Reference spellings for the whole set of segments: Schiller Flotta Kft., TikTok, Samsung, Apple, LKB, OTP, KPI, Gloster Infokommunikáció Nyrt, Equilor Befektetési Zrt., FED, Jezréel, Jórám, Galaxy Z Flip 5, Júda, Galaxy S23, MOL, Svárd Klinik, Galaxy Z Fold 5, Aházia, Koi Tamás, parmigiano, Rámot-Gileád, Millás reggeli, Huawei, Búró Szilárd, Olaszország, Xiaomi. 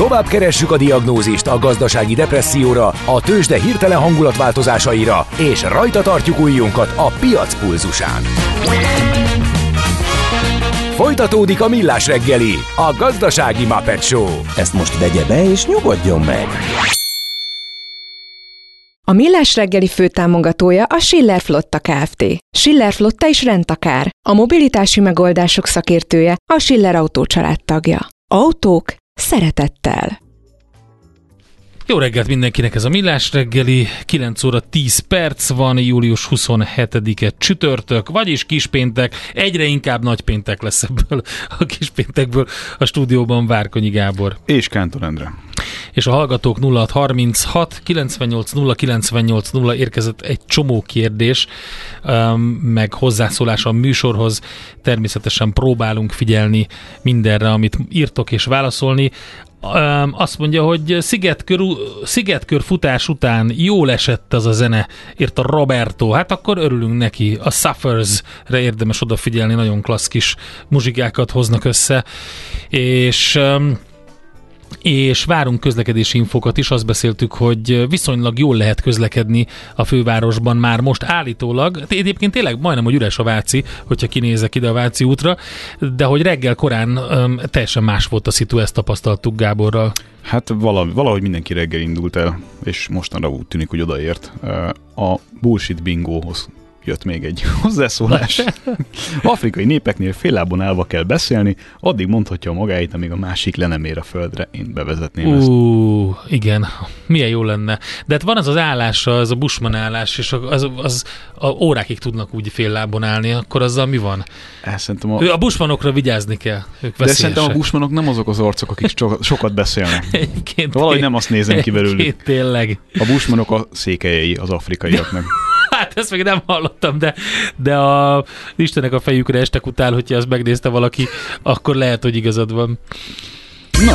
Tovább keressük a diagnózist a gazdasági depresszióra, a tőzsde hirtelen hangulatváltozásaira, és rajta tartjuk ujjunkat a piac pulzusán. Folytatódik a Millás reggeli, a gazdasági Muppet Show. Ezt most vegye be és nyugodjon meg! A Millás reggeli főtámogatója a Schiller Flotta Kft. Schiller Flotta is rendtakár, a mobilitási megoldások szakértője, a Schiller Autó család tagja. Autók szeretettel! Jó reggelt mindenkinek, ez a Millás reggeli, 9 óra 10 perc van, július 27-e csütörtök, vagyis kispéntek, egyre inkább nagypéntek lesz ebből a kispéntekből. A stúdióban Várkönyi Gábor. És Kántor Endre. És a hallgatók 0636 98 098 0 érkezett egy csomó kérdés, meg hozzászólás a műsorhoz. Természetesen próbálunk figyelni mindenre, amit írtok, és válaszolni. Azt mondja, hogy szigetkör futás után jól esett az a zene, írta Roberto. Hát akkor örülünk neki. A Suffers-re érdemes odafigyelni, nagyon klassz kis muzsikákat hoznak össze. És várunk közlekedési infókat is, azt beszéltük, hogy viszonylag jól lehet közlekedni a fővárosban már most állítólag. Egyébként tényleg majdnem, hogy üres a Váci, hogyha kinézek ide a Váci útra, de hogy reggel korán teljesen más volt a szitu, ezt tapasztaltuk Gáborral. Hát valahogy mindenki reggel indult el, és mostanra úgy tűnik, hogy odaért. A bullshit bingóhoz jött még egy hozzászólás. Afrikai népeknél fél lábon állva kell beszélni, addig mondhatja magáit, amíg a másik le nem ér a földre. Én bevezetném ezt. Igen, milyen jó lenne. De hát van az állása, az a Bushman állás, és az órákig tudnak úgy fél lábon állni, akkor azzal mi van? A Bushmanokra vigyázni kell, ők veszélyesek. De szerintem a Bushmanok nem azok az arcok, akik sokat beszélnek. Egyébként valahogy nem azt nézem ki belőlük. Tényleg. A Bushmanok a székelyei az afrikaiaknak. Hát ezt még nem hallottam, de a Istenek a fejükre estek után, hogyha azt megnézte valaki, akkor lehet, hogy igazad van. No.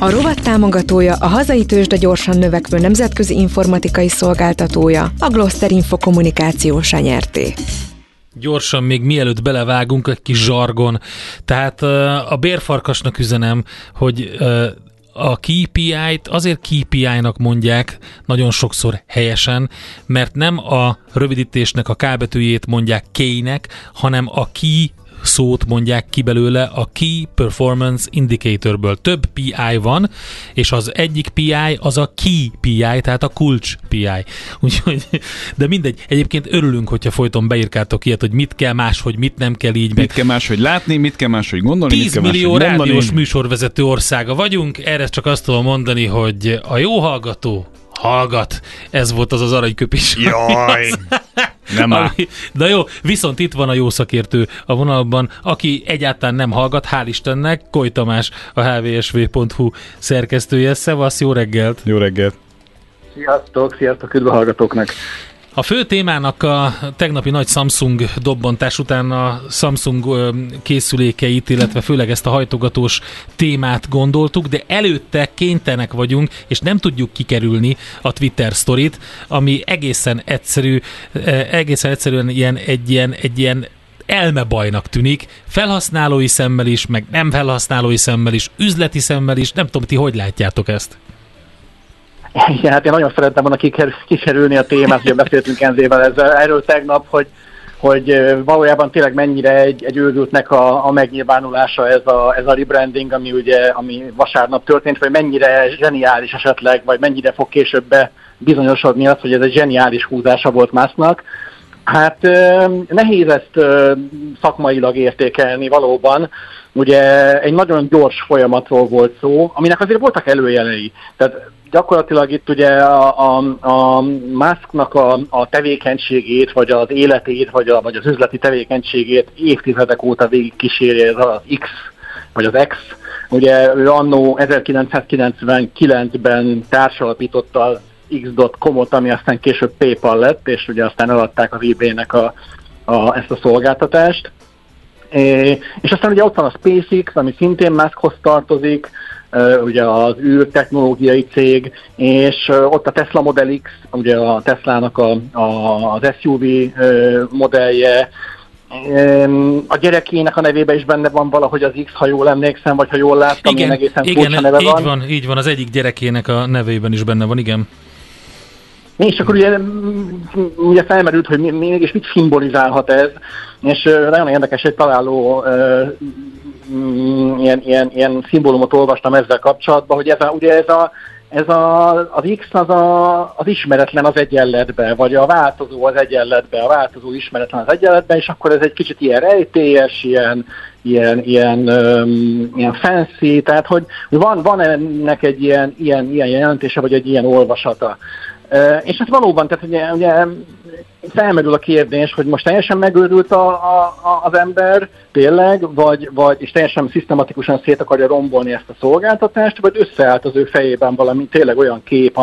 A rovat támogatója, a hazai tőzsde gyorsan növekvő nemzetközi informatikai szolgáltatója, a Gloster Infokommunikáció Nyrt. Gyorsan, még mielőtt belevágunk, egy kis zsargon. Tehát a bérfarkasnak üzenem, hogy a KPI-t azért KPI-nak mondják nagyon sokszor helyesen, mert nem a rövidítésnek a K betűjét mondják K-nek, hanem a Key szót mondják ki belőle, a Key Performance Indicatorből. Több PI van, és az egyik PI az a Key PI, tehát a kulcs PI. Úgyhogy, de mindegy, egyébként örülünk, hogyha folyton beírkáltok ilyet, hogy mit kell más, hogy mit nem kell így. Mit kell máshogy látni, mit kell máshogy gondolni, mit kell máshogy mondani. 10 millió rádiós műsorvezető országa vagyunk, erre csak azt tudom mondani, hogy a jó hallgató hallgat. Ez volt az az aranyköpés. Jaj! Nem áll. De jó, viszont itt van a jó szakértő a vonalban, aki egyáltalán nem hallgat, hál' Istennek, Koi Tamás, a hwsw.hu szerkesztője. Szevasz, jó reggelt! Jó reggelt! Sziasztok, üdv a hallgatóknak! A fő témának a tegnapi nagy Samsung dobbantás után a Samsung készülékeit, illetve főleg ezt a hajtogatós témát gondoltuk, de előtte kénytelenek vagyunk, és nem tudjuk kikerülni a Twitter sztorit, ami egészen egyszerűen egy ilyen elmebajnak tűnik, felhasználói szemmel is, meg nem felhasználói szemmel is, üzleti szemmel is, nem tudom, ti hogy látjátok ezt? Igen, hát én nagyon szerettem volna kikerülni a témát, hogy beszéltünk Enzével erről tegnap, hogy valójában tényleg mennyire egy őrültnek a megnyilvánulása ez a rebranding, ami vasárnap történt, vagy mennyire zseniális esetleg, vagy mennyire fog később bizonyosodni az, hogy ez egy zseniális húzása volt másnak. Hát nehéz ezt szakmailag értékelni valóban. Ugye egy nagyon gyors folyamatról volt szó, aminek azért voltak előjelei. Tehát gyakorlatilag itt ugye a Musknak a tevékenységét, vagy az életét, vagy az üzleti tevékenységét évtizedek óta végig kíséri az X, vagy az X. Ugye ő anno 1999-ben társalapította X.com-ot, ami aztán később PayPal lett, és ugye aztán eladták az eBay-nek ezt a szolgáltatást. És aztán ugye ott van a SpaceX, ami szintén Muskhoz tartozik, ugye az űrtechnológiai cég, és ott a Tesla Model X, ugye a Teslának az SUV modellje, a gyerekének a nevében is benne van valahogy az X, ha jól emlékszem, vagy ha jól láttam, igen, egészen furcsa neve van. Így van, az egyik gyerekének a nevében is benne van, igen. És akkor ugye felmerült, hogy mégis mit szimbolizálhat ez, és nagyon érdekes egy találó ilyen szimbólumot olvastam ezzel kapcsolatban, hogy az X az ismeretlen az egyenletben, vagy a változó az egyenletben, a változó ismeretlen az egyenletben, és akkor ez egy kicsit ilyen rejtélyes, ilyen fancy, tehát hogy van ennek egy ilyen jelentése, vagy egy ilyen olvasata. És hát valóban, tehát ugye felmerül a kérdés, hogy most teljesen megőrült az ember tényleg, és teljesen szisztematikusan szét akarja rombolni ezt a szolgáltatást, vagy összeállt az ő fejében valami tényleg olyan kép,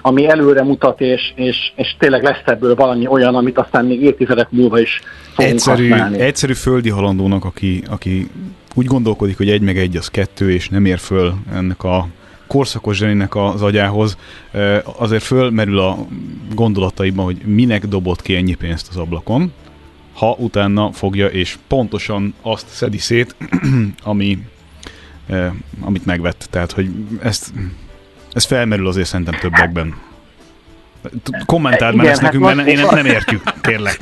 ami előre mutat, és tényleg lesz ebből valami olyan, amit aztán még évtizedek múlva is fogunk használni. Egyszerű földi halandónak, aki úgy gondolkodik, hogy 1 + 1 = 2, és nem ér föl ennek a korszakos zseninek az agyához, azért fölmerül a gondolataiban, hogy minek dobott ki ennyi pénzt az ablakon, ha utána fogja, és pontosan azt szedi szét, amit megvett. Tehát, hogy ez felmerül azért szerintem többekben. Kommentáld már ezt nekünk, mert én nem értjük, kérlek.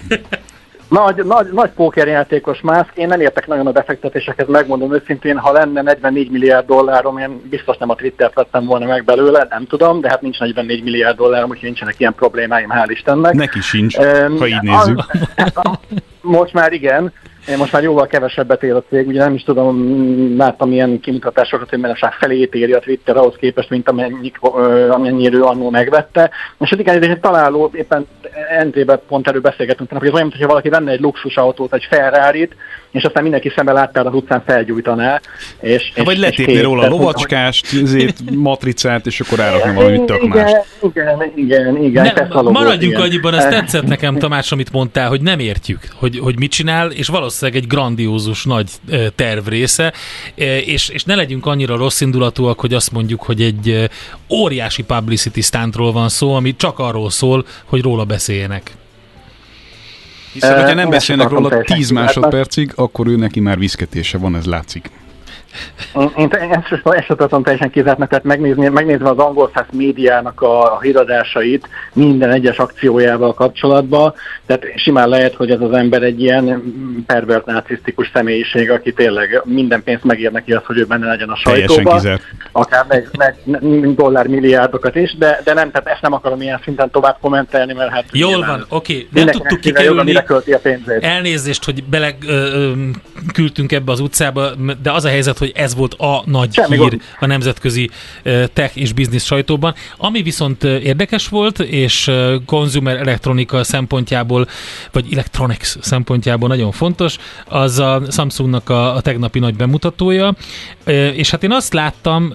Nagy pókerjátékos Musk, én nem értek nagyon a befektetésekhez, megmondom őszintén, ha lenne 44 milliárd dollárom, én biztos nem a Twittert vettem volna meg belőle, nem tudom, de hát nincs 44 milliárd dollárom, úgyhogy nincsenek ilyen problémáim, hál' Istennek. Neki sincs, ha így nézzük. Most már igen, most már jóval kevesebbet ér a cég, ugye nem is tudom, láttam ilyen kimutatásokat, hogy mellesság felét éri a Twitter ahhoz képest, mint amennyire ő annól megvette. És igen, egy találó, éppen Endrében pont elő beszélgetünk, hogy ez olyan, mintha valaki venne egy luxus autót, egy Ferrarit, és aztán mindenki szembe láttára az utcán felgyújtaná. Vagy letépni róla a lovacskást, matricát, és akkor árakna valami tök más. Igen. Maradjunk annyiban, ez tetszett nekem, Tamás, amit mondtál, hogy nem értjük, hogy mit csinál, és valószínűleg egy grandiózus nagy terv része, és ne legyünk annyira rosszindulatúak, hogy azt mondjuk, hogy egy óriási publicity stuntról van szó, ami csak arról szól, hogy róla beszéljenek. Hiszen, hogyha nem beszélnek róla 10 másodpercig, akkor ő neki már viszketése van, ez látszik. Én ezt tartom teljesen kizártnak, tehát megnézve az angolszász médiának a híradásait minden egyes akciójával kapcsolatban, tehát simán lehet, hogy ez az ember egy ilyen pervert narcisztikus személyiség, aki tényleg minden pénzt megér neki az, hogy ő benne legyen a sajtóban, akár meg dollármilliárdokat is, de nem, tehát ezt nem akarom ilyen szinten tovább kommentelni, mert hát... Jól van, oké, nem tudtuk kikerülni, elnézést, hogy beleküldtünk ebbe az utcába, de az a helyzet, hogy ez volt a nagy hír a nemzetközi tech és biznisz sajtóban. Ami viszont érdekes volt, és konzumer elektronika szempontjából, vagy electronics szempontjából nagyon fontos, az a Samsungnak a tegnapi nagy bemutatója. És hát én azt láttam,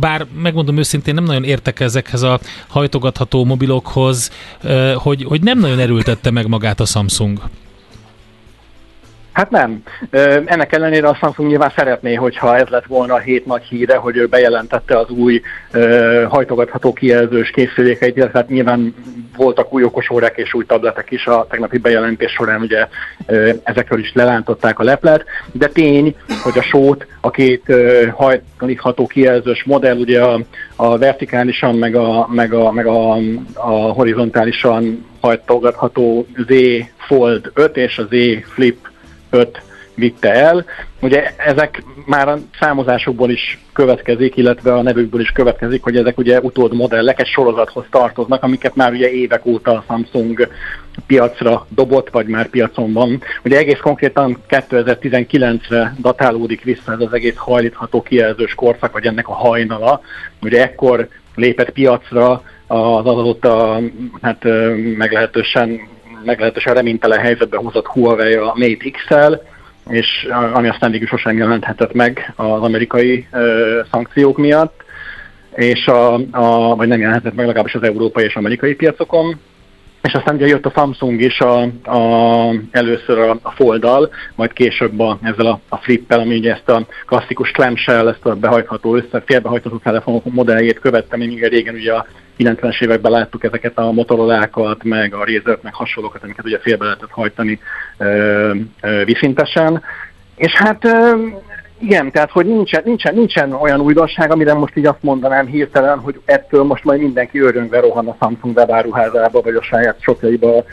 bár megmondom őszintén, nem nagyon értek ezekhez a hajtogatható mobilokhoz, hogy nem nagyon erőltette meg magát a Samsung. Hát nem. Ennek ellenére a Samsung nyilván szeretné, hogyha ez lett volna a hét nagy híre, hogy ő bejelentette az új hajtogatható kijelzős készülékeit, illetve hát nyilván voltak új okosórák és új tabletek is a tegnapi bejelentés során, ugye ezekről is lelántották a leplet, de tény, hogy a sót, a két hajtogatható kijelzős modell, ugye a vertikálisan meg a horizontálisan hajtogatható Z Fold 5 és a Z Flip 5 vitte el. Ugye ezek már a számozásokból is következik, illetve a nevükből is következik, hogy ezek ugye utódmodellek, egy sorozathoz tartoznak, amiket már ugye évek óta a Samsung piacra dobott, vagy már piacon van. Ugye egész konkrétan 2019-re datálódik vissza ez az egész hajlítható kijelzős korszak, vagy ennek a hajnala. Ugye ekkor lépett piacra az azóta hát meglehetősen reménytelen helyzetbe hozott Huawei a Mate X-el, és ami aztán végül sosem jelenthetett meg az amerikai szankciók miatt. és vagy nem jelentett meg legalábbis az európai és amerikai piacokon. És aztán ugye jött a Samsung is először a Fold-dal, majd később ezzel a Flippel, ami ugye ezt a klasszikus clamshell, ezt a behajtható félbehajtható telefonok modelljét követte, még régen ugye a 90-es években láttuk ezeket a Motorolákat, meg a Razert, meg hasonlókat, amiket ugye félbe lehetett hajtani viszintesen. És hát igen, tehát hogy nincsen olyan újdonság, amire most így azt mondanám hirtelen, hogy ettől most majd mindenki öröngve rohan a Samsung webáruházába, vagy a saját sokjaiba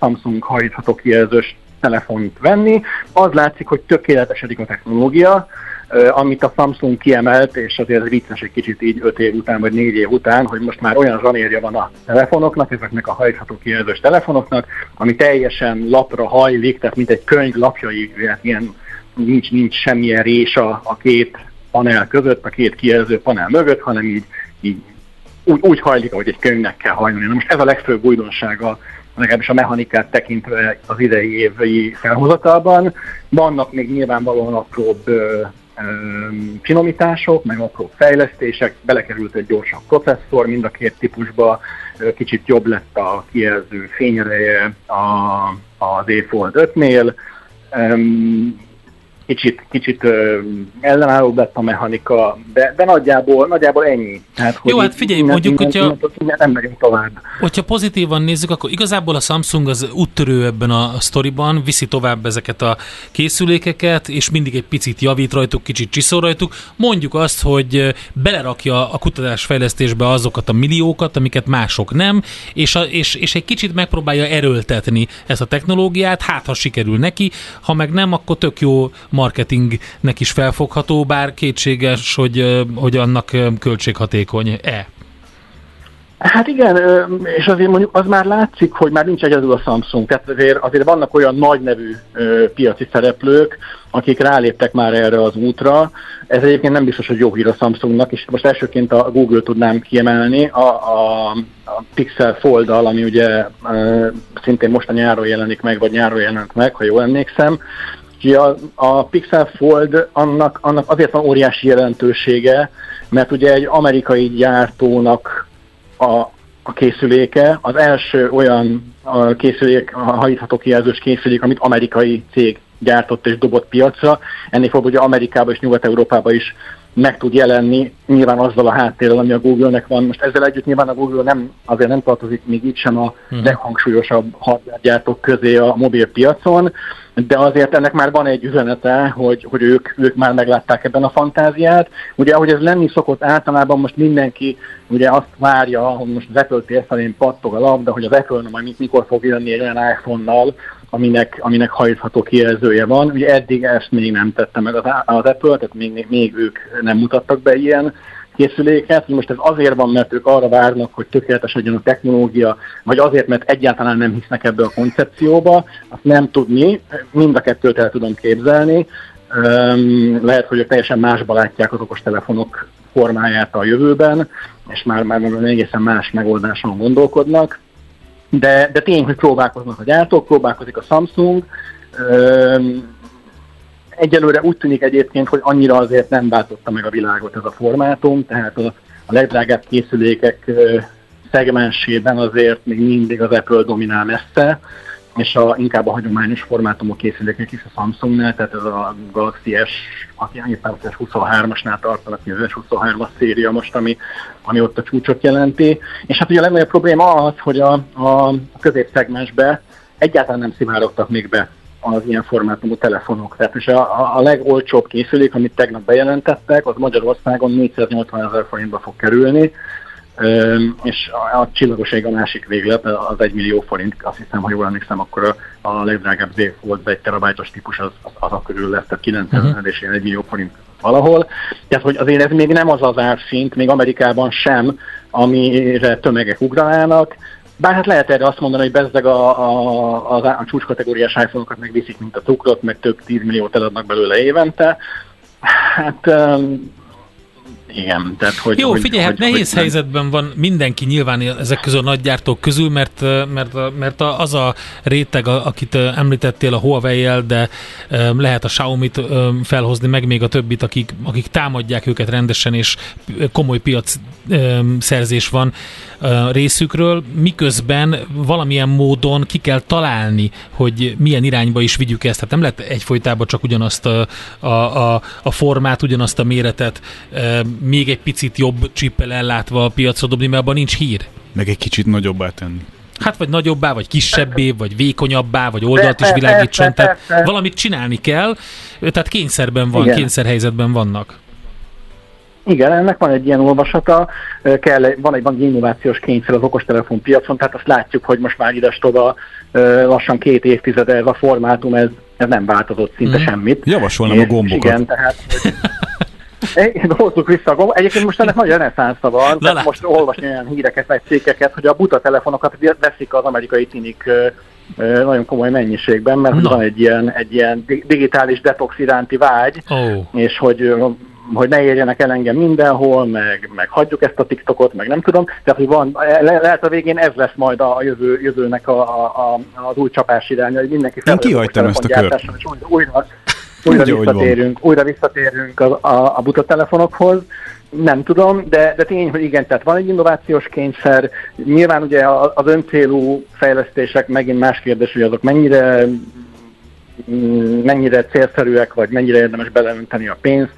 Samsung hajtható kijelzős telefont venni. Az látszik, hogy tökéletesedik a technológia, amit a Samsung kiemelt, és azért ez vicces egy kicsit így 5 év után, vagy 4 év után, hogy most már olyan zsanérja van a telefonoknak, ezeknek a hajtható kijelzős telefonoknak, ami teljesen lapra hajlik, tehát mint egy könyv lapjai, ilyen nincs semmilyen rés a két panel között, a két kijelző panel mögött, hanem így úgy hajlik, ahogy egy könyvnek kell hajlani. Na most ez a legfőbb újdonsága, legalábbis a mechanikát tekintve az idei évi felhozatában. Vannak még nyilvánvalóan apróbb finomítások, meg apróbb fejlesztések, belekerült egy gyorsabb processzor mind a két típusba, kicsit jobb lett a kijelző fényereje az Z Fold 5-nél, kicsit ellenállóbb lett a mechanika, de nagyjából ennyi. Tehát, jó, hát figyelj, mondjuk, nem megyünk tovább. Hogyha pozitívan nézzük, akkor igazából a Samsung az úttörő ebben a sztoriban, viszi tovább ezeket a készülékeket, és mindig egy picit javít rajtuk, kicsit csiszol rajtuk. Mondjuk azt, hogy belerakja a kutatásfejlesztésbe azokat a milliókat, amiket mások nem, és egy kicsit megpróbálja erőltetni ezt a technológiát, hát ha sikerül neki, ha meg nem, akkor tök jó marketingnek is felfogható, bár kétséges, hogy annak költséghatékony-e. Hát igen, és azért mondjuk az már látszik, hogy már nincs egyedül a Samsung, tehát azért vannak olyan nagy nevű piaci szereplők, akik ráléptek már erre az útra. Ez egyébként nem biztos, hogy jó hír a Samsungnak, és most elsőként a Google tudnám kiemelni, a Pixel Fold-dal, ami ugye szintén most a nyáron jelenik meg, vagy nyáron jelent meg, ha jól emlékszem. A Pixel Fold annak azért van óriási jelentősége, mert ugye egy amerikai gyártónak a készüléke az első olyan készülék, a hajtható kijelzős készülék, amit amerikai cég gyártott és dobott piacra. Ennél fogva ugye Amerikában és Nyugat-Európában is meg tud jelenni, nyilván azzal a háttérrel, ami a Google-nek van. Most ezzel együtt nyilván a Google azért nem tartozik még itt sem a leghangsúlyosabb hardware-gyártók közé a mobil piacon, de azért ennek már van egy üzenete, hogy ők már meglátták ebben a fantáziát. Ugye ahogy ez lenni szokott általában, most mindenki ugye azt várja, hogy most az Apple tér felén pattog a labda, hogy az Apple majd mikor fog jönni egy olyan iPhone-nal, aminek hajtható kijelzője van. Ugye eddig ezt még nem tette meg az Apple, tehát még ők nem mutattak be ilyen készüléket. Most ez azért van, mert ők arra várnak, hogy tökéletesedjen a technológia, vagy azért, mert egyáltalán nem hisznek ebbe a koncepcióba, azt nem tudni, mind a kettőt el tudom képzelni. Lehet, hogy ők teljesen másba látják az okostelefonok formáját a jövőben, és már egészen más megoldáson gondolkodnak. De tény, hogy próbálkoznak a gyártók, próbálkozik a Samsung. Egyelőre úgy tűnik egyébként, hogy annyira azért nem váltotta meg a világot ez a formátum, tehát a legdrágább készülékek szegmensében azért még mindig az Apple dominál messze, és inkább a hagyományos formátumú készülékek is a Samsungnál, tehát ez a Galaxy S23-asnál tartanak, az S23-as széria most, ami ott a csúcsot jelenti. És hát ugye a legnagyobb probléma az, hogy a középszegmensbe egyáltalán nem szivárogtak még be az ilyen formátumú telefonok. Tehát és a legolcsóbb készülék, amit tegnap bejelentettek, az Magyarországon 480 000 forintba fog kerülni, és a csillagoség a másik véglet, az 1 millió forint, azt hiszem, ha jól emlékszem, akkor a legdrágább Z Fold 1 terabájtos típus az a körül lesz, tehát 90 és 1 millió forint valahol. Tehát, hogy azért ez még nem az az árszint, még Amerikában sem, amire tömegek ugranának. Bár hát lehet erre azt mondani, hogy bezzeg a csúcskategóriás iPhone-okat megviszik, mint a cukrot, meg több 10 milliót eladnak belőle évente. Hát Igen. Tehát, hogy, jó, figyelj, hát nehéz helyzetben van mindenki nyilván ezek közül a nagygyártók közül, mert az a réteg, akit említettél a Huawei-jel, de lehet a Xiaomi-t felhozni, meg még a többit, akik támadják őket rendesen, és komoly piac szerzés van részükről, miközben valamilyen módon ki kell találni, hogy milyen irányba is vigyük ezt. Tehát nem lehet egyfolytában csak ugyanazt a formát, ugyanazt a méretet még egy picit jobb csippel ellátva a piacra dobni, mert abban nincs hír. Meg egy kicsit nagyobbá tenni. Hát vagy nagyobbá, vagy kisebbé, vagy vékonyabbá, vagy oldalt is világítson. Tehát valamit csinálni kell, tehát kényszerben van, igen, kényszerhelyzetben vannak. Igen, ennek van egy ilyen olvasata, van egy innovációs kényszer az okostelefon piacon, tehát azt látjuk, hogy most már idestova lassan 2 évtizede ez a formátum, ez nem változott szinte semmit. Javasolnám a gombokat. Igen, tehát... Hozzuk vissza a gombot. Egyébként most ennek nagy reneszánsza van, tehát most olvasni olyan híreket, vagy cégeket, hogy a buta telefonokat veszik az amerikai tinik nagyon komoly mennyiségben, mert van egy ilyen digitális detox iránti vágy, és hogy ne érjenek el engem mindenhol, meg hagyjuk ezt a TikTokot, meg nem tudom. Tehát, hogy lehet a végén ez lesz majd a jövőnek az új csapás iránya, hogy mindenki felhőzőkkel mondjártáson, és újra visszatérünk a buta telefonokhoz. Nem tudom, de tény, hogy igen, tehát van egy innovációs kényszer. Nyilván ugye az öncélú fejlesztések megint más kérdés, hogy azok mennyire célszerűek, vagy mennyire érdemes beleönteni a pénzt,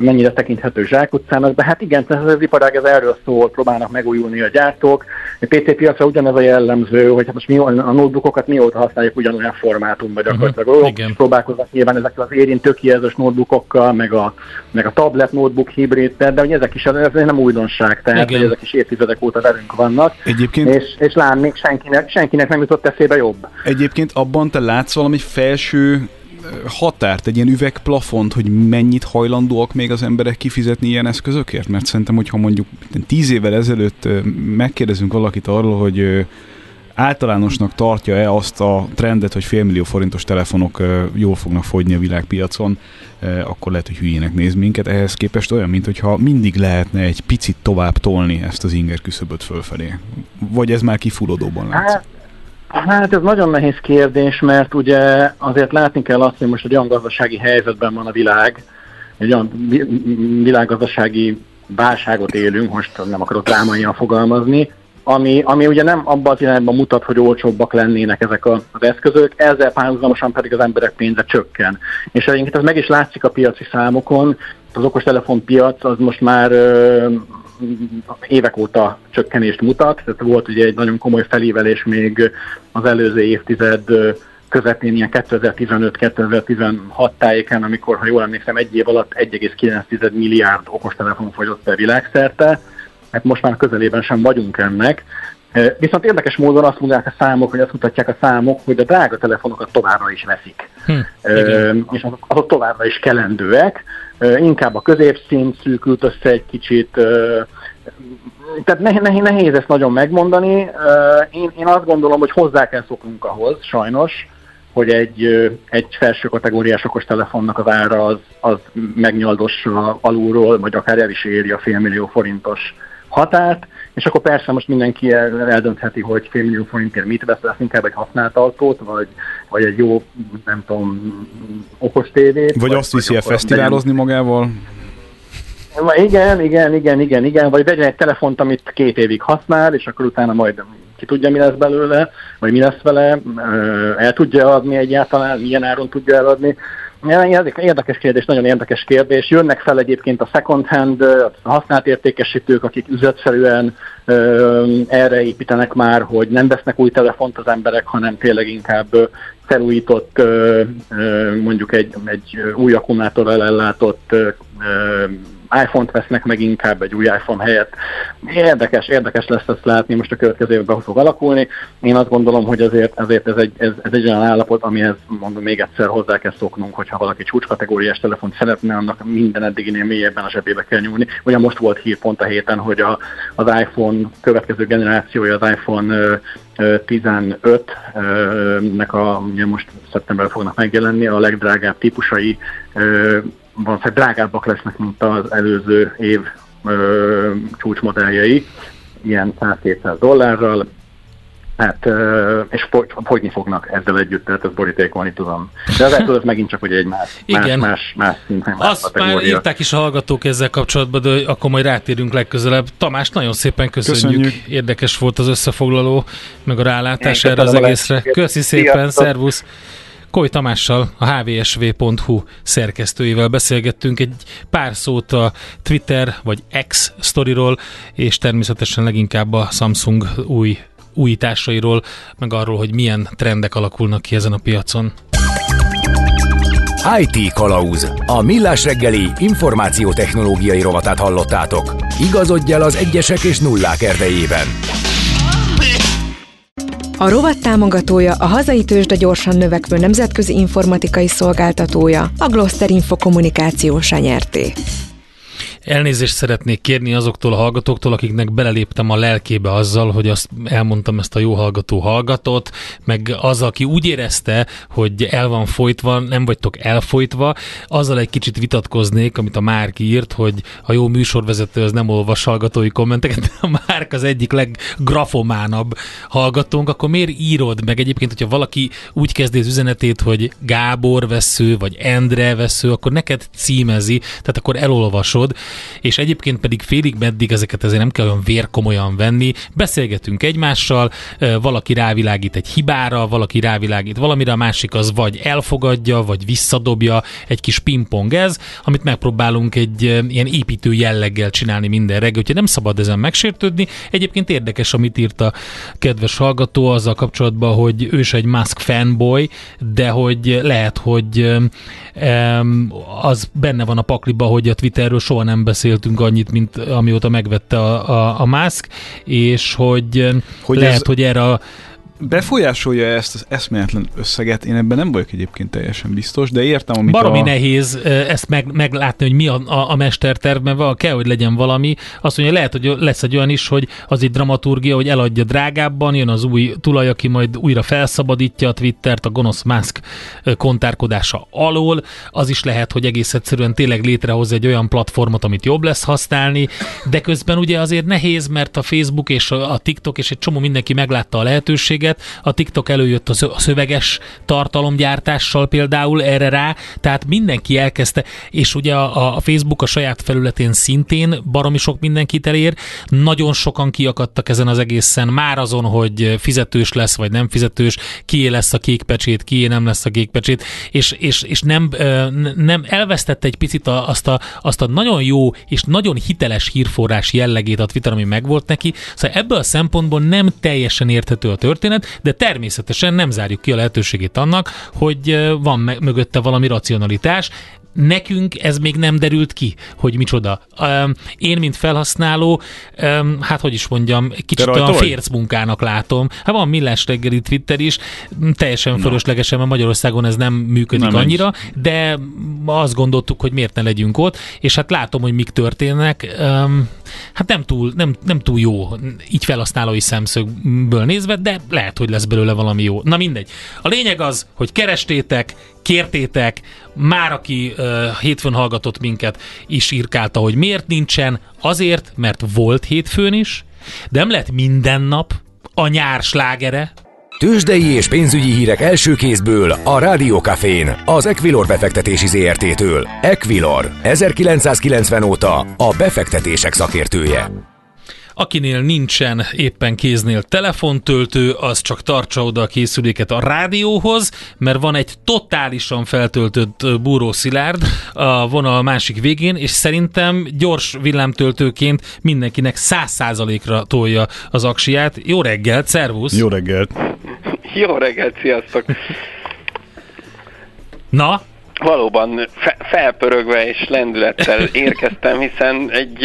mennyire tekinthető zsákutcának, de hát igen, tehát az iparág, ez erről szól, próbálnak megújulni a gyártók. A PC piacra ugyanez a jellemző, hogy hát most a notebookokat mióta használjuk ugyanolyan formátumban gyakorlatilag. Próbálkoznak nyilván ezekkel az érintőkijelzős notebookokkal, meg a tablet notebook hibrid, de hogy ezek is ez nem újdonság, tehát ezek is évtizedek óta velünk vannak. Egyébként... És lám, még senkinek nem jutott eszébe jobb. Egyébként abban te látsz valami felső határt, egy ilyen üvegplafont, hogy mennyit hajlandóak még az emberek kifizetni ilyen eszközökért? Mert szerintem, hogyha mondjuk 10 évvel ezelőtt megkérdezünk valakit arról, hogy általánosnak tartja-e azt a trendet, hogy 1,000,000 forintos telefonok jól fognak fogyni a világpiacon, akkor lehet, hogy hülyének néz minket. Ehhez képest olyan, mintha mindig lehetne egy picit tovább tolni ezt az inger küszöböt fölfelé. Vagy ez már kifullodóban látszik? Hát ez nagyon nehéz kérdés, mert ugye azért látni kell azt, hogy most egy olyan gazdasági helyzetben van a világ, egy olyan világgazdasági válságot élünk, most nem akarok drámaian fogalmazni, ami ugye nem abban az irányban mutat, hogy olcsóbbak lennének ezek az eszközök, ezzel párhuzamosan pedig az emberek pénze csökken. És egyébként ez meg is látszik a piaci számokon, az okostelefonpiac az most már évek óta csökkenést mutat, tehát volt ugye egy nagyon komoly felívelés még az előző évtized közepén, ilyen 2015-2016 tájéken, amikor, ha jól emlékszem, egy év alatt 1,9 milliárd okostelefon fogyott be világszerte, hát most már közelében sem vagyunk ennek. Viszont érdekes módon azt mondják a számok, hogy azt mutatják a számok, hogy a drága telefonokat továbbra is veszik. És azok továbbra is kelendőek. Inkább a középszint szűkült össze egy kicsit. Tehát nehéz ezt nagyon megmondani. Én azt gondolom, hogy hozzá kell szoknunk ahhoz, sajnos, hogy egy felső kategóriás okostelefonnak az ára az megnyaldossa alulról, vagy akár el is éri a 1,000,000 forintos határt. És akkor persze most mindenki eldöntheti, hogy 1,000,000 forintért mit vesz, inkább egy használt autót, vagy egy jó, nem tudom, okos tévét. Vagy azt viszi el fesztiválozni magával? Igen. Vagy vegyen egy telefont, amit 2 évig használ, és akkor utána majd ki tudja, mi lesz belőle, vagy mi lesz vele, el tudja adni egyáltalán, milyen áron tudja eladni. Érdekes kérdés, nagyon érdekes kérdés. Jönnek fel egyébként a second hand, a használt értékesítők, akik üzletszerűen erre építenek már, hogy nem vesznek új telefont az emberek, hanem tényleg inkább felújított, mondjuk egy új akkumulátorral ellátott iPhone-t vesznek meg inkább egy új iPhone helyett. Érdekes lesz ezt látni, most a következő évben fog alakulni. Én azt gondolom, hogy azért ez egy olyan állapot, amihez, mondom, még egyszer hozzá kell szoknunk, hogyha valaki csúcskategóriás telefont szeretne, annak minden eddiginél mélyebben a zsebébe kell nyúlni. Ugyan most volt hír pont a héten, hogy az iPhone következő generációja, az iPhone 15-nek most szeptemberben fognak megjelenni, a legdrágább típusai drágábbak lesznek, mint az előző év csúcsmodelljei, ilyen $100-200, hát, és fogyni fognak ezzel együtt, tehát ez borítékolni tudom. De ez megint csak ugye egy más szint. Azt már írták is a hallgatók ezzel kapcsolatban, de akkor majd rátérünk legközelebb. Tamás, nagyon szépen köszönjük. Érdekes volt az összefoglaló, meg a rálátás erre az egészre. Köszi szépen, szervusz! Koi Tamással, a hwsw.hu szerkesztőjével beszélgettünk egy pár szót a Twitter vagy X sztoriról, és természetesen leginkább a Samsung újításairól, meg arról, hogy milyen trendek alakulnak ki ezen a piacon. IT Kalauz, a Millás reggeli információtechnológiai rovatát hallottátok. Igazodj el az egyesek és nullák erdejében. A rovat támogatója, a hazai tőzsde gyorsan növekvő nemzetközi informatikai szolgáltatója, a Gloster Infokommunikáció Nyrt. Elnézést szeretnék kérni azoktól a hallgatóktól, akiknek beleléptem a lelkébe azzal, hogy azt elmondtam, ezt a jó hallgató hallgatót, meg az, aki úgy érezte, hogy el van folytva, nem vagytok elfolytva, azzal egy kicsit vitatkoznék, amit a Márk írt, hogy a jó műsorvezető az nem olvas hallgatói kommenteket, de a Márk az egyik leggrafománabb hallgatónk, akkor miért írod meg? Egyébként, hogyha valaki úgy kezdi az üzenetét, hogy Gábor vesző, vagy Endre vesző, akkor neked címezi, tehát akkor elolvasod. És egyébként pedig félig meddig ezeket azért nem kell olyan vérkomolyan venni. Beszélgetünk egymással, valaki rávilágít egy hibára, valaki rávilágít valamire, a másik az vagy elfogadja, vagy visszadobja, egy kis pingpong ez, amit megpróbálunk egy ilyen építő jelleggel csinálni minden reggel, úgyhogy nem szabad ezen megsértődni. Egyébként érdekes, amit írt a kedves hallgató azzal kapcsolatban, hogy ő se egy Musk fanboy, de hogy lehet, hogy az benne van a pakliba, hogy a Twitterről soha nem beszéltünk annyit, mint amióta megvette a Musk, és hogy lehet, hogy erre a... Befolyásolja ezt az eszméletlen összeget, én ebben nem vagyok egyébként teljesen biztos, de értem, amit baromi nehéz ezt meglátni, hogy mi a mestertervben van, kell, hogy legyen valami. Azt mondja, lehet, hogy lesz egy olyan is, hogy az egy dramaturgia, hogy eladja drágábban, jön az új tulaj, aki majd újra felszabadítja a Twittert a gonosz Musk kontárkodása alól. Az is lehet, hogy egész egyszerűen tényleg létrehoz egy olyan platformot, amit jobb lesz használni, de közben ugye azért nehéz, mert a Facebook és a TikTok és egy csomó mindenki meglátta a lehetőséget. A TikTok előjött a szöveges tartalomgyártással például erre rá, tehát mindenki elkezdte, és ugye a Facebook a saját felületén szintén baromi sok mindenkit elér, nagyon sokan kiakadtak ezen az egészen, már azon, hogy fizetős lesz, vagy nem fizetős, kié lesz a kékpecsét, kié nem lesz a kékpecsét, és nem elvesztette egy picit azt a nagyon jó és nagyon hiteles hírforrás jellegét a Twitter, ami megvolt neki, szóval ebből a szempontból nem teljesen érthető a történet, de természetesen nem zárjuk ki a lehetőségét annak, hogy van mögötte valami racionalitás. Nekünk ez még nem derült ki, hogy micsoda. Én, mint felhasználó, hát hogy is mondjam, kicsit olyan férc munkának látom. Hát van Millás reggeli Twitter is, teljesen fölöslegesen, mert Magyarországon ez nem működik annyira, de azt gondoltuk, hogy miért ne legyünk ott, és hát látom, hogy mik történnek. Hát nem túl jó így felhasználói szemszögből nézve, de lehet, hogy lesz belőle valami jó. Na mindegy. A lényeg az, hogy kerestétek, kértétek, már aki hétfőn hallgatott minket is írkálta, hogy miért nincsen, azért, mert volt hétfőn is, de nem lett minden nap a nyár slágere. Tőzsdei és pénzügyi hírek első kézből a Rádió Cafén, az Equilor befektetési ZRT-től. Equilor, 1990 óta a befektetések szakértője. Akinél nincsen éppen kéznél telefontöltő, az csak tartsa oda a készüléket a rádióhoz, mert van egy totálisan feltöltött Búró Szilárd a vonal másik végén, és szerintem gyors villámtöltőként mindenkinek 100%-ra tolja az aksiját. Jó reggelt, szervusz! Jó reggelt! Jó reggelt, sziasztok! Na? Valóban felpörögve és lendülettel érkeztem, hiszen egy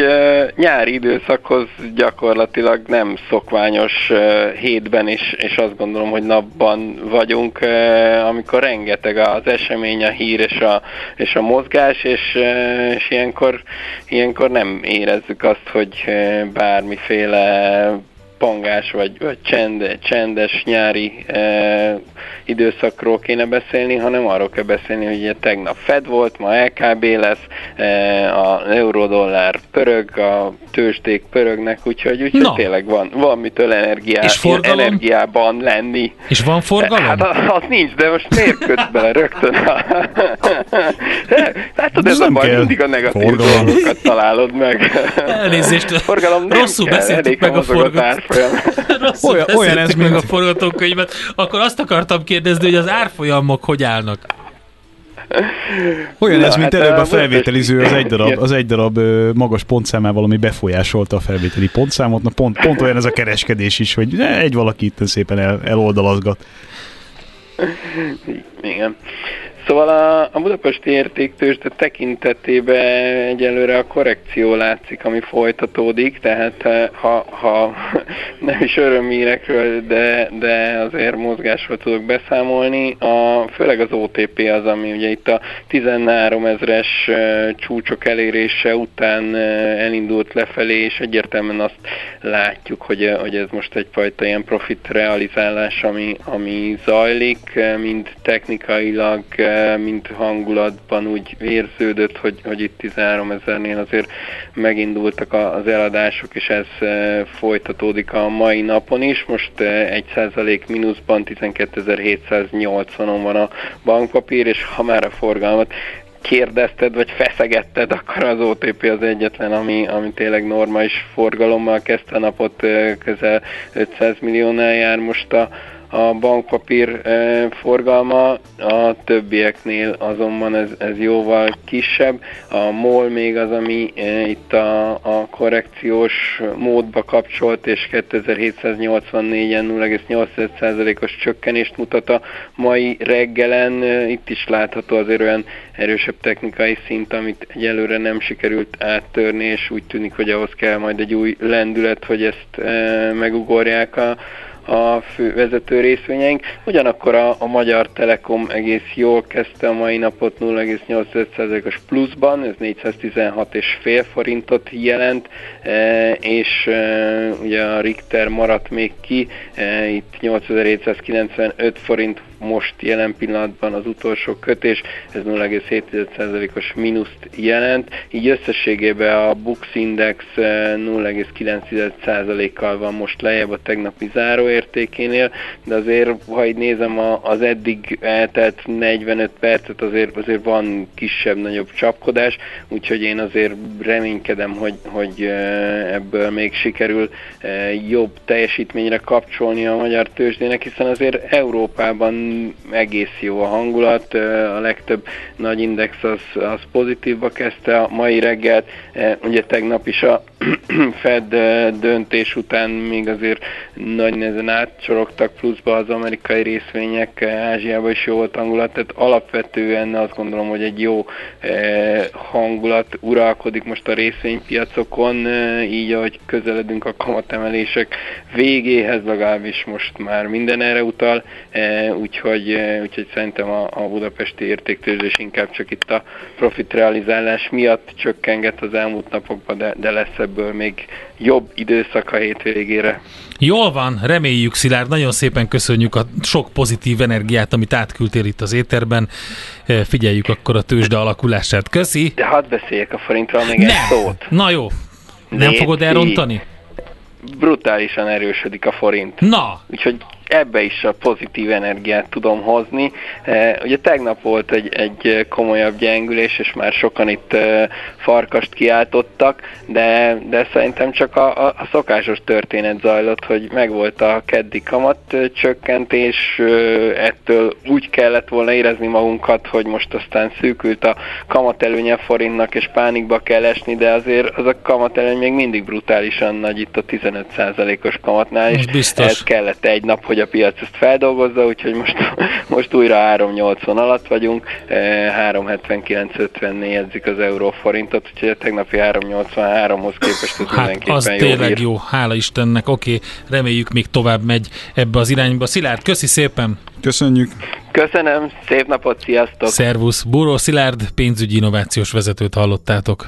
nyári időszakhoz gyakorlatilag nem szokványos hétben is, és azt gondolom, hogy napban vagyunk, amikor rengeteg az esemény, a hír és a mozgás, és ilyenkor nem érezzük azt, hogy bármiféle pangás vagy csendes nyári időszakról kéne beszélni, hanem arról kell beszélni, hogy ugye tegnap FED volt, ma LKB lesz, az eurodollár pörög, a tőzsdék pörögnek, úgyhogy no, tényleg van mitől energiában lenni. És van forgalom? Hát az nincs, de most miért kötsz bele rögtön? Hát tudod, ez a baj, mindig a negatív dolgokat találod meg. Elnézést, rosszul beszéltük meg a forgatókönyvet. Akkor azt akartam kérdezni, hogy az árfolyamok hogy állnak? Mint előbb a felvételiző, az egy darab magas pontszámával, ami befolyásolta a felvételi pontszámot. Na pont olyan ez a kereskedés is, hogy egy valaki itt szépen eloldalazgat. Igen. Szóval a budapesti értéktőzsde tekintetében egyelőre a korrekció látszik, ami folytatódik, tehát ha nem is örömhírekről, de azért mozgásról tudok beszámolni. Főleg az OTP az, ami ugye itt a 13 000-es csúcsok elérése után elindult lefelé, és egyértelműen azt látjuk, hogy ez most egyfajta ilyen profit realizálás, ami zajlik, mind technikailag, mint hangulatban úgy érződött, hogy itt 13 000-nél azért megindultak az eladások, és ez folytatódik a mai napon is. Most 1% mínuszban 12.780-on van a bankpapír, és ha már a forgalmat kérdezted, vagy feszegetted, akkor az OTP az egyetlen, ami tényleg normális forgalommal kezdte a napot, közel 500 milliónál jár most a bankpapír forgalma, a többieknél azonban ez jóval kisebb. A MOL még az, ami itt a korrekciós módba kapcsolt, és 2784-en 0,8%-os csökkenést mutat a mai reggelen. Itt is látható azért olyan erősebb technikai szint, amit egyelőre nem sikerült áttörni, és úgy tűnik, hogy ahhoz kell majd egy új lendület, hogy ezt megugorják a fő vezető részvényeink. Ugyanakkor a Magyar Telekom egész jól kezdte a mai napot 0,85%-os pluszban, ez 416,5 forintot jelent, és ugye a Richter maradt még ki, itt 8795 forint most jelen pillanatban az utolsó kötés, ez 0,7%-os mínuszt jelent, így összességében a Buxindex 0,9%-kal van most lejjebb a tegnapi záróértékénél, de azért, ha így nézem az eddig eltelt 45 percet, azért van kisebb-nagyobb csapkodás, úgyhogy én azért reménykedem, hogy ebből még sikerül jobb teljesítményre kapcsolni a magyar tőzsdének, hiszen azért Európában egész jó a hangulat, a legtöbb nagy index az pozitívba kezdte a mai reggelt, ugye tegnap is a FED döntés után még azért nagy nehezen átcsorogtak pluszba az amerikai részvények, Ázsiában is jó volt hangulat, tehát alapvetően azt gondolom, hogy egy jó hangulat uralkodik most a részvénypiacokon, így ahogy közeledünk a kamatemelések végéhez, legalábbis most már minden erre utal, úgyhogy szerintem a budapesti értéktőzsdés inkább csak itt a profit realizálás miatt csökkengett az elmúlt napokban, de lesz ebből még jobb időszak a hétvégére. Jól van, reméljük, Szilárd, nagyon szépen köszönjük a sok pozitív energiát, amit átküldtél itt az éterben. Figyeljük akkor a tőzsde alakulását. Köszi! De hadd beszéljek a forintról még egy szót. Na jó, nem fogod elrontani? Brutálisan erősödik a forint. Na! Úgyhogy ebbe is a pozitív energiát tudom hozni. Ugye tegnap volt egy komolyabb gyengülés, és már sokan itt farkast kiáltottak, de szerintem csak a szokásos történet zajlott, hogy megvolt a keddi kamatcsökkentés, ettől úgy kellett volna érezni magunkat, hogy most aztán szűkült a kamatelőnye forintnak, és pánikba kell esni, de azért az a kamatelőny még mindig brutálisan nagy itt a 15%-os kamatnál, és ez kellett egy nap, hogy a piac ezt feldolgozza, úgyhogy most újra 3,80 alatt vagyunk, 3,79,50 jegyzik az euróforintot, úgyhogy a tegnapi 3,83-hoz képest ez mindenképpen az jó tényleg hír. Jó, hála Istennek, oké, reméljük még tovább megy ebbe az irányba. Szilárd, köszi szépen! Köszönjük! Köszönöm, szép napot, sziasztok! Szervusz! Búró Szilárd pénzügyi innovációs vezetőt hallottátok.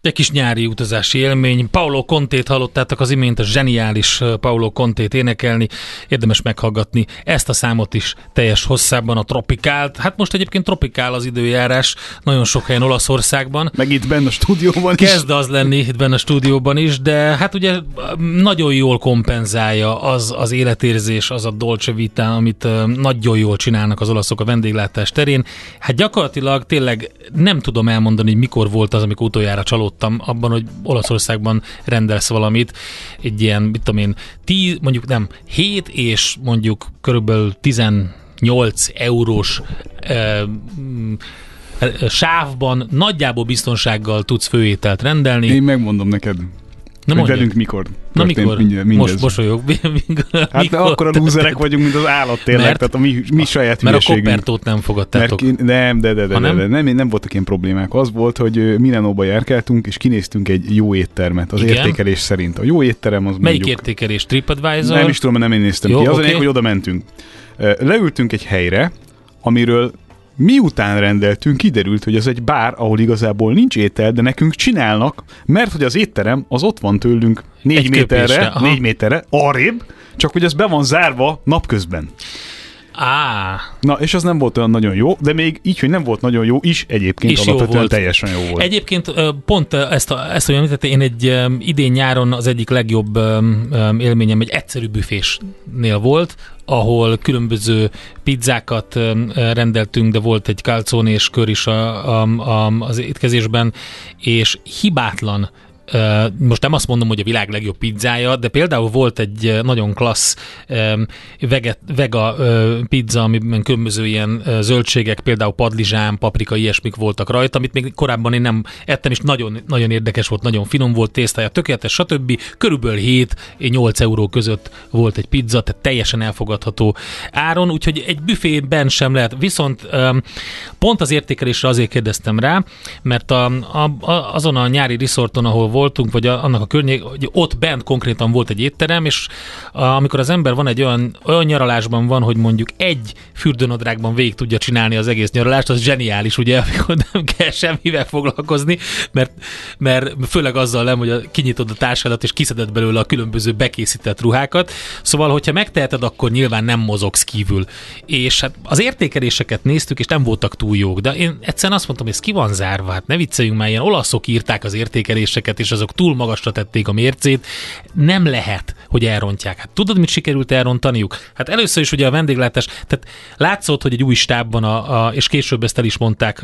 Egy kis nyári utazási élmény. Paulo Contét hallottátok az imént, a zseniális Paulo Contét énekelni. Érdemes meghallgatni ezt a számot is teljes hosszában, a Tropikált. Hát most egyébként tropikál az időjárás nagyon sok helyen Olaszországban. Meg itt benne a stúdióban is. Kezd az lenni itt benne a stúdióban is, de hát ugye nagyon jól kompenzálja az életérzés, az a dolce vita, amit nagyon jól csinálnak az olaszok a vendéglátás terén. Hát gyakorlatilag tényleg nem tudom elmondani, hogy mikor volt az, amikor utoljára csalódtam abban, hogy Olaszországban rendelsz valamit, egy ilyen, mit tudom én, 10, mondjuk nem, 7 és mondjuk körülbelül 18 eurós sávban nagyjából biztonsággal tudsz főételt rendelni. Én megmondom neked. Na velünk mikor? Na mikor? Most bosolyog. Hát mikor? Akkor a lúzerek vagyunk, mint az állat tényleg, tehát a mi saját hülyeségünk. Mert a kopertót nem fogadtátok. Nem voltak ilyen problémák. Az volt, hogy Milánóba járkáltunk, és kinéztünk egy jó éttermet. Az értékelés szerint. A jó étterem az mondjuk... Melyik értékelés? TripAdvisor? Nem is tudom, mert nem én néztem ki. Az lényeg, hogy oda mentünk. Leültünk egy helyre, amiről miután rendeltünk, kiderült, hogy ez egy bár, ahol igazából nincs étel, de nekünk csinálnak, mert hogy az étterem az ott van tőlünk 4 méterre, arrébb, csak hogy ez be van zárva napközben. Na, és az nem volt olyan nagyon jó, de még így, hogy nem volt nagyon jó is, egyébként és alapvetően jó volt. Teljesen jó volt. Egyébként pont ezt olyan említette, én egy idén nyáron az egyik legjobb élményem egy egyszerű büfésnél volt, ahol különböző pizzákat rendeltünk, de volt egy calzone és kör is az étkezésben, és hibátlan. Most nem azt mondom, hogy a világ legjobb pizzája, de például volt egy nagyon klassz vega pizza, amiben különböző ilyen zöldségek, például padlizsán, paprika, ilyesmik voltak rajta, amit még korábban én nem ettem, és nagyon, nagyon érdekes volt, nagyon finom volt, tésztája tökéletes, stb. Körülbelül 7-8 euró között volt egy pizza, tehát teljesen elfogadható áron, úgyhogy egy büfében sem lehet. Viszont pont az értékelésre azért kérdeztem rá, mert azon a nyári riszorton, ahol voltunk, vagy annak a környék, hogy ott bent konkrétan volt egy étterem, és amikor az ember van egy olyan nyaralásban van, hogy mondjuk egy fürdőnadrágban végig tudja csinálni az egész nyaralást, az zseniális, ugye, amikor nem kell semmivel foglalkozni, mert főleg azzal nem, hogy kinyitod a táskádat, és kiszeded belőle a különböző bekészített ruhákat. Szóval, hogyha megteheted, akkor nyilván nem mozogsz kívül. És hát az értékeléseket néztük, és nem voltak túl jók, de én egyszerűen azt mondtam, hogy ez ki van zárva, hát ne vicceljünk már, ilyen olaszok írták az értékeléseket, és azok túl magasra tették a mércét, nem lehet, hogy elrontják. Hát tudod, mit sikerült elrontaniuk? Hát először is ugye a vendéglátás, tehát látszott, hogy egy új stáb van, és később ezt el is mondták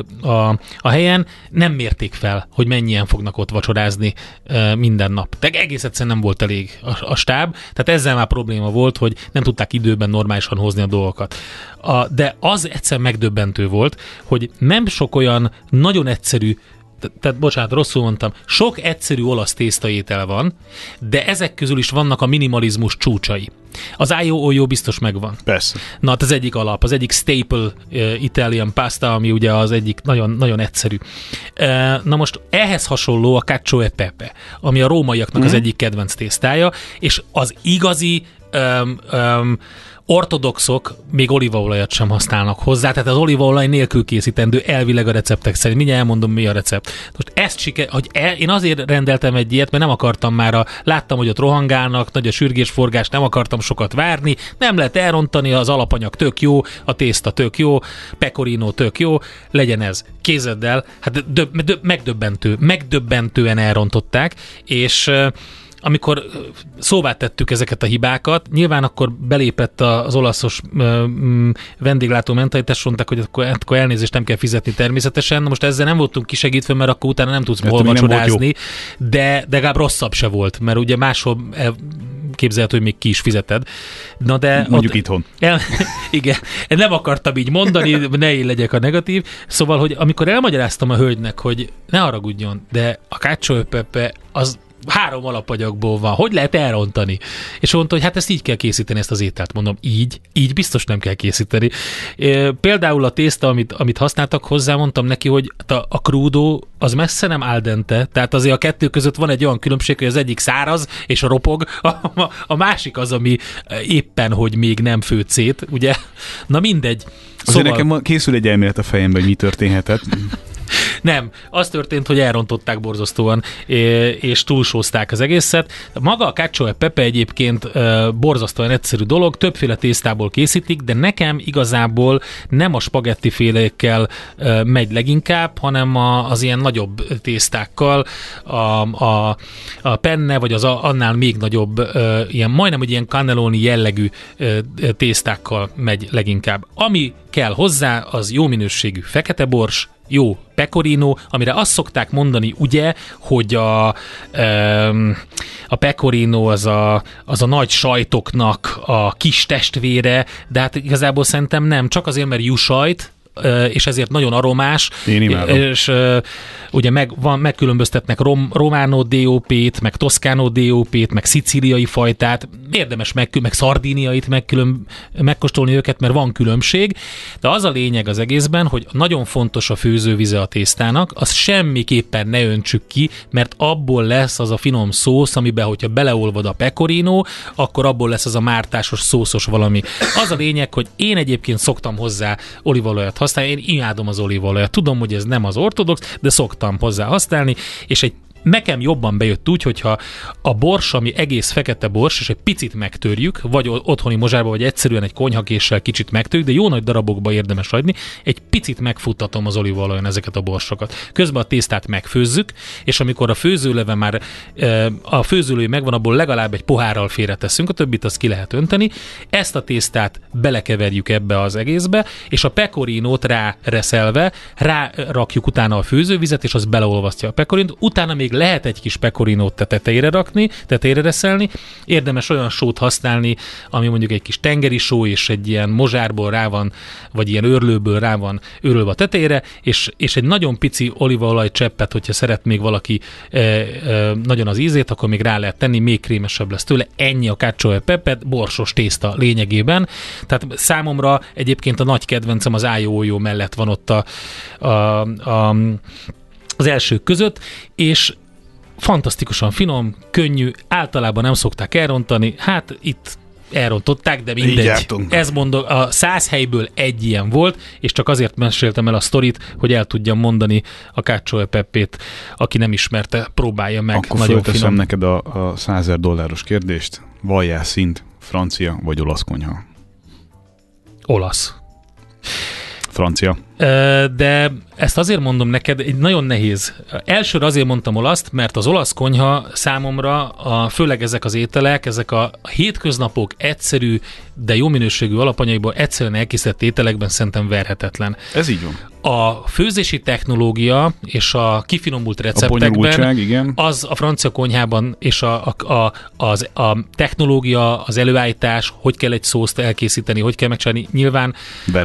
a helyen, nem mérték fel, hogy mennyien fognak ott vacsorázni minden nap. Tehát egész egyszerűen nem volt elég a stáb, tehát ezzel már probléma volt, hogy nem tudták időben normálisan hozni a dolgokat. De az egyszer megdöbbentő volt, hogy nem sok olyan nagyon egyszerű, tehát bocsánat, rosszul mondtam, sok egyszerű olasz tésztaétel van, de ezek közül is vannak a minimalizmus csúcsai. Az IOO biztos megvan. Persze. Na, hát az egyik alap, az egyik staple Italian pasta, ami ugye az egyik nagyon, nagyon egyszerű. Na most ehhez hasonló a Cacio e Pepe, ami a rómaiaknak az egyik kedvenc tésztája, és az igazi ortodoxok még olívaolajat sem használnak hozzá, tehát az olívaolaj nélkül készítendő elvileg a receptek szerint. Mindjárt elmondom, mi a recept. Most ezt én azért rendeltem egy ilyet, mert nem akartam láttam, hogy ott rohangálnak, nagy a sürgésforgás, nem akartam sokat várni, nem lehet elrontani, az alapanyag tök jó, a tészta tök jó, pecorino tök jó, legyen ez. Kézeddel, hát megdöbbentően elrontották, és amikor szóvá tettük ezeket a hibákat, nyilván akkor belépett az olaszos vendéglátó mentalitást, mondták, hogy akkor elnézést, nem kell fizetni természetesen. Most ezzel nem voltunk kisegítve, mert akkor utána nem tudsz hol vacsorázni, de legalább rosszabb se volt, mert ugye máshol elképzelhető, hogy még ki is fizeted. Na de mondjuk itthon. Igen, nem akartam így mondani, ne én legyek a negatív. Szóval, hogy amikor elmagyaráztam a hölgynek, hogy ne haragudjon, de a Cacio e Pepe az 3 alapanyagból van. Hogy lehet elrontani? És mondta, hogy hát ezt így kell készíteni, ezt az ételt. Mondom, így biztos nem kell készíteni. Például a tészta, amit használtak hozzá, mondtam neki, hogy a krúdó az messze nem al dente, tehát azért a kettő között van egy olyan különbség, hogy az egyik száraz és ropog, a másik az, ami éppen, hogy még nem főtt szét, ugye? Na mindegy. Szóval... Azért nekem készül egy elmélet a fejemben, hogy mi történhetett. Nem, az történt, hogy elrontották borzasztóan, és túlsózták az egészet. Maga a Cacio e Pepe egyébként borzasztóan egyszerű dolog, többféle tésztából készítik, de nekem igazából nem a spagetti félékkel megy leginkább, hanem az ilyen nagyobb tésztákkal, a penne, vagy az annál még nagyobb, ilyen, majdnem egy ilyen cannelloni jellegű tésztákkal megy leginkább. Ami kell hozzá, az jó minőségű fekete bors, jó pecorino, amire azt szokták mondani, ugye, hogy a pecorino az a nagy sajtoknak a kis testvére, de hát igazából szerintem nem, csak azért, mert juhsajt, és ezért nagyon aromás. Én imádom. És ugye megkülönböztetnek Romano DOP-t, meg Toszkánó DOP-t, meg szicíliai fajtát. Érdemes meg szardíniait megkóstolni őket, mert van különbség. De az a lényeg az egészben, hogy nagyon fontos a főzővize a tésztának, az semmiképpen ne öntsük ki, mert abból lesz az a finom szósz, amiben, hogyha beleolvad a pecorino, akkor abból lesz az a mártásos szószos valami. Az a lényeg, hogy én egyébként szoktam hozzá olívaolajat használni. Én imádom az olívaolajat. Tudom, hogy ez nem az ortodox, de szoktam hozzá használni, és nekem jobban bejött úgy, hogyha a bors, ami egész fekete bors, és egy picit megtörjük, vagy otthoni mozsárba, vagy egyszerűen egy konyhakéssel kicsit megtörjük, de jó nagy darabokba érdemes hagyni, egy picit megfuttatom az olívaolajon ezeket a borsokat. Közben a tésztát megfőzzük, és amikor a főzőleve már a főzőlő megvan, abból legalább egy pohárral félreteszünk, a többit azt ki lehet önteni. Ezt a tésztát belekeverjük ebbe az egészbe, és a pecorinót ráreszelve rárakjuk utána a főzővizet, és az beleolvasztja a pecorint, utána még lehet egy kis pecorinót tetejére rakni, tetejére reszelni. Érdemes olyan sót használni, ami mondjuk egy kis tengeri só, és egy ilyen mozsárból rá van, vagy ilyen őrlőből rá van őrölve a tetejére, és egy nagyon pici olívaolaj cseppet, hogyha szeret még valaki nagyon az ízét, akkor még rá lehet tenni, még krémesebb lesz tőle. Ennyi a Cacio e Pepe, borsos tészta lényegében. Tehát számomra egyébként a nagy kedvencem az ájójó mellett van ott az elsők között, és fantasztikusan finom, könnyű, általában nem szokták elrontani, hát itt elrontották, de mindegy. Ez mondom, a 100 helyből egy ilyen volt, és csak azért meséltem el a sztorit, hogy el tudjam mondani a Cacio e Pepét, aki nem ismerte, próbálja meg. Akkor fölteszem neked a $100,000 kérdést. Valljál szint, francia vagy olasz konyha? Olasz. Francia. De ezt azért mondom neked, nagyon nehéz. Elsőre azért mondtam olaszt, mert az olasz konyha számomra, főleg ezek az ételek, ezek a hétköznapok egyszerű, de jó minőségű alapanyagból egyszerűen elkészített ételekben szerintem verhetetlen. Ez így van. A főzési technológia és a kifinomult receptekben, az a francia konyhában és a technológia, az előállítás, hogy kell egy szószt elkészíteni, hogy kell megcsinálni, nyilván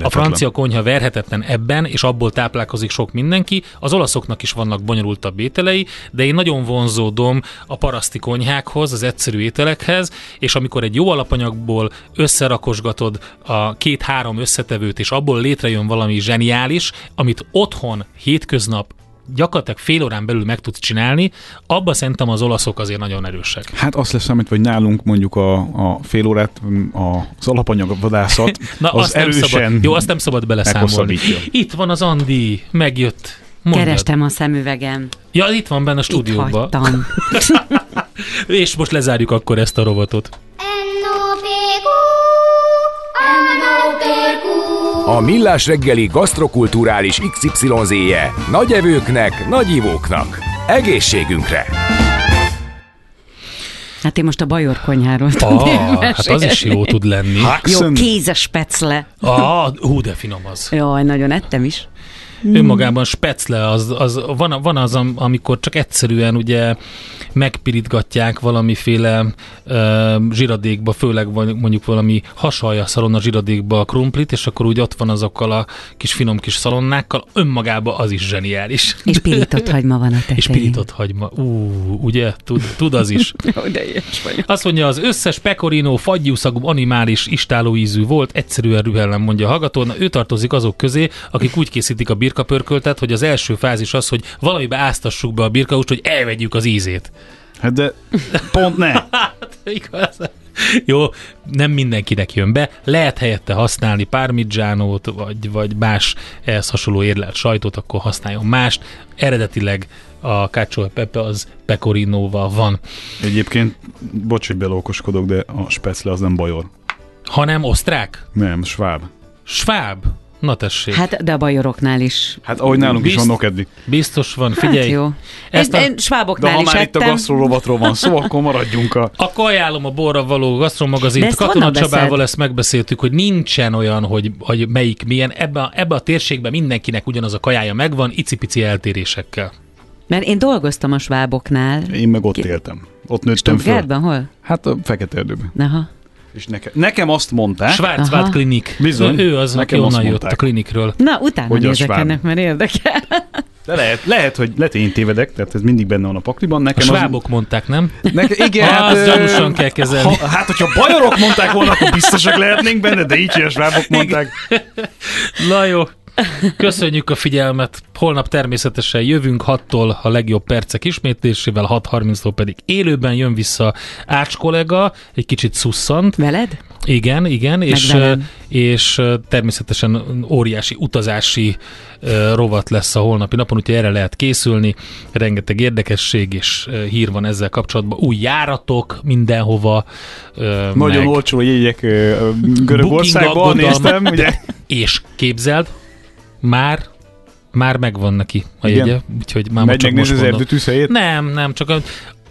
a francia konyha verhetetlen ebben, és abból táplálkozik sok mindenki. Az olaszoknak is vannak bonyolultabb ételei, de én nagyon vonzódom a paraszti konyhákhoz, az egyszerű ételekhez, és amikor egy jó alapanyagból összerakosgatod a 2-3 összetevőt, és abból létrejön valami zseniális, amit otthon, hétköznap, gyakorlatilag fél órán belül meg tudsz csinálni, abba szerintem az olaszok azért nagyon erősek. Hát azt lesz számít, hogy nálunk mondjuk a fél órát az alapanyagvadászat az erősen. Jó, azt nem szabad beleszámolni. Itt van az Andi, megjött. Mondjad. Kerestem a szemüvegem. Ja, itt van benne a stúdióban. Itt hagytam. És most lezárjuk akkor ezt a rovatot. A Millás reggeli gasztrokulturális XYZ-je nagy evőknek, nagy ivóknak. Egészségünkre! Hát én most a bajor konyháról tudnék mesélni. Hát az is jó tud lenni. Haxen. Jó, kézespecle. Hú, de finom az. Jaj, nagyon ettem is. önmagában specle, van az, amikor csak egyszerűen ugye megpirítgatják valamiféle zsiradékba, főleg mondjuk valami hasalja szalonna zsiradékba a krumplit, és akkor úgy ott van azokkal a kis finom kis szalonnákkal, önmagában az is zseniális. És pirított hagyma van a tetején. És pirított hagyma. Ugye? Tud az is. Azt mondja, az összes pecorino fagyúszagú animális istálóízű volt, egyszerűen rühellem, mondja a hallgató. Na, ő tartozik azok közé, akik úgy készítik a birkapörköltet, hogy az első fázis az, hogy valamibe áztassuk be a birkahúst, hogy elvegyük az ízét. Hát de pont ne. Hát igaz. Jó, nem mindenkinek jön be. Lehet helyette használni parmigianót, vagy más ehhez hasonló érlelt sajtot, akkor használjon mást. Eredetileg a Cacio e Pepe az pecorinóval van. Egyébként, bocs, hogy belókoskodok, de a specle az nem bajor. Hanem osztrák? Nem, sváb. Sváb? Na tessék. Hát, de a bajoroknál is. Hát, ahogy nálunk is van nokedli. Biztos van, figyelj. Hát jó. Én sváboknál is ettem. De ha már itt a gasztrorovatról van szó, akkor maradjunk a... Akkor ajánlom a borra való gasztromagazint. Katona Csabával ezt megbeszéltük, hogy nincsen olyan, hogy melyik milyen. Ebbe a térségben mindenkinek ugyanaz a kajája megvan, icipici eltérésekkel. Mert én dolgoztam a sváboknál. Én meg ott éltem. Ott nőttem föl. Stuttgartban, hol? Hát a Feketeerdőben. Aha. És nekem azt mondták... Svárd Klinik. Bizony. Ő az, aki onnan jött a klinikről. Na, utána nézek ennek, mert érdekel. De lehet, hogy én tévedek, tehát ez mindig benne van a pakliban. Nekem a svábok mondták, nem? Igen, hát gyanúsan kell kezelni. Hát, hogyha bajorok mondták volna, akkor biztosak lehetnénk benne, de így, hogy a svábok mondták. Na jó. Köszönjük a figyelmet. Holnap természetesen jövünk 6-tól a legjobb percek ismétlésével, 6:30-tól pedig élőben jön vissza Ács kollega, egy kicsit szusszant. Veled? Igen, és természetesen óriási utazási rovat lesz a holnapi napon, úgyhogy erre lehet készülni. Rengeteg érdekesség és hír van ezzel kapcsolatban. Új járatok mindenhova. Nagyon olcsó jegyek Görögországban, néztem. Ugye? És képzeld, már megvan neki a jegye, úgyhogy már megy csak most az erdőtűzhelyét? Nem, csak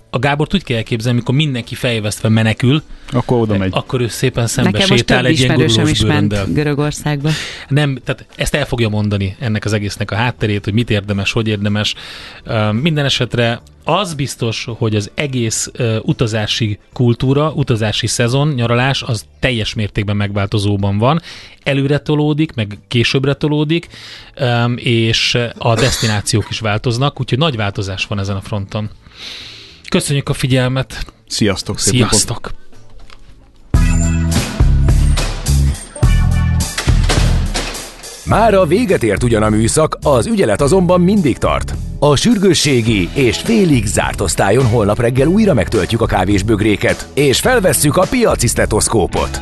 a Gábort úgy kell elképzelni, amikor mindenki fejvesztve menekül, akkor oda megy. Akkor ő szépen szembe sétál egy ilyen gurulós bőröndel. Görögországba. Nem, tehát ezt el fogja mondani ennek az egésznek a hátterét, hogy mit érdemes, hogy érdemes. Minden esetre az biztos, hogy az egész utazási kultúra, utazási szezon, nyaralás, az teljes mértékben megváltozóban van. Előre tolódik, meg későbbre tolódik, és a desztinációk is változnak, úgyhogy nagy változás van ezen a fronton. Köszönjük a figyelmet! Sziasztok! Sziasztok! Mára véget ért ugyan a műszak, az ügyelet azonban mindig tart. A sürgősségi és félig zárt osztályon holnap reggel újra megtöltjük a kávésbögréket, és felvesszük a piaci sztetoszkópot.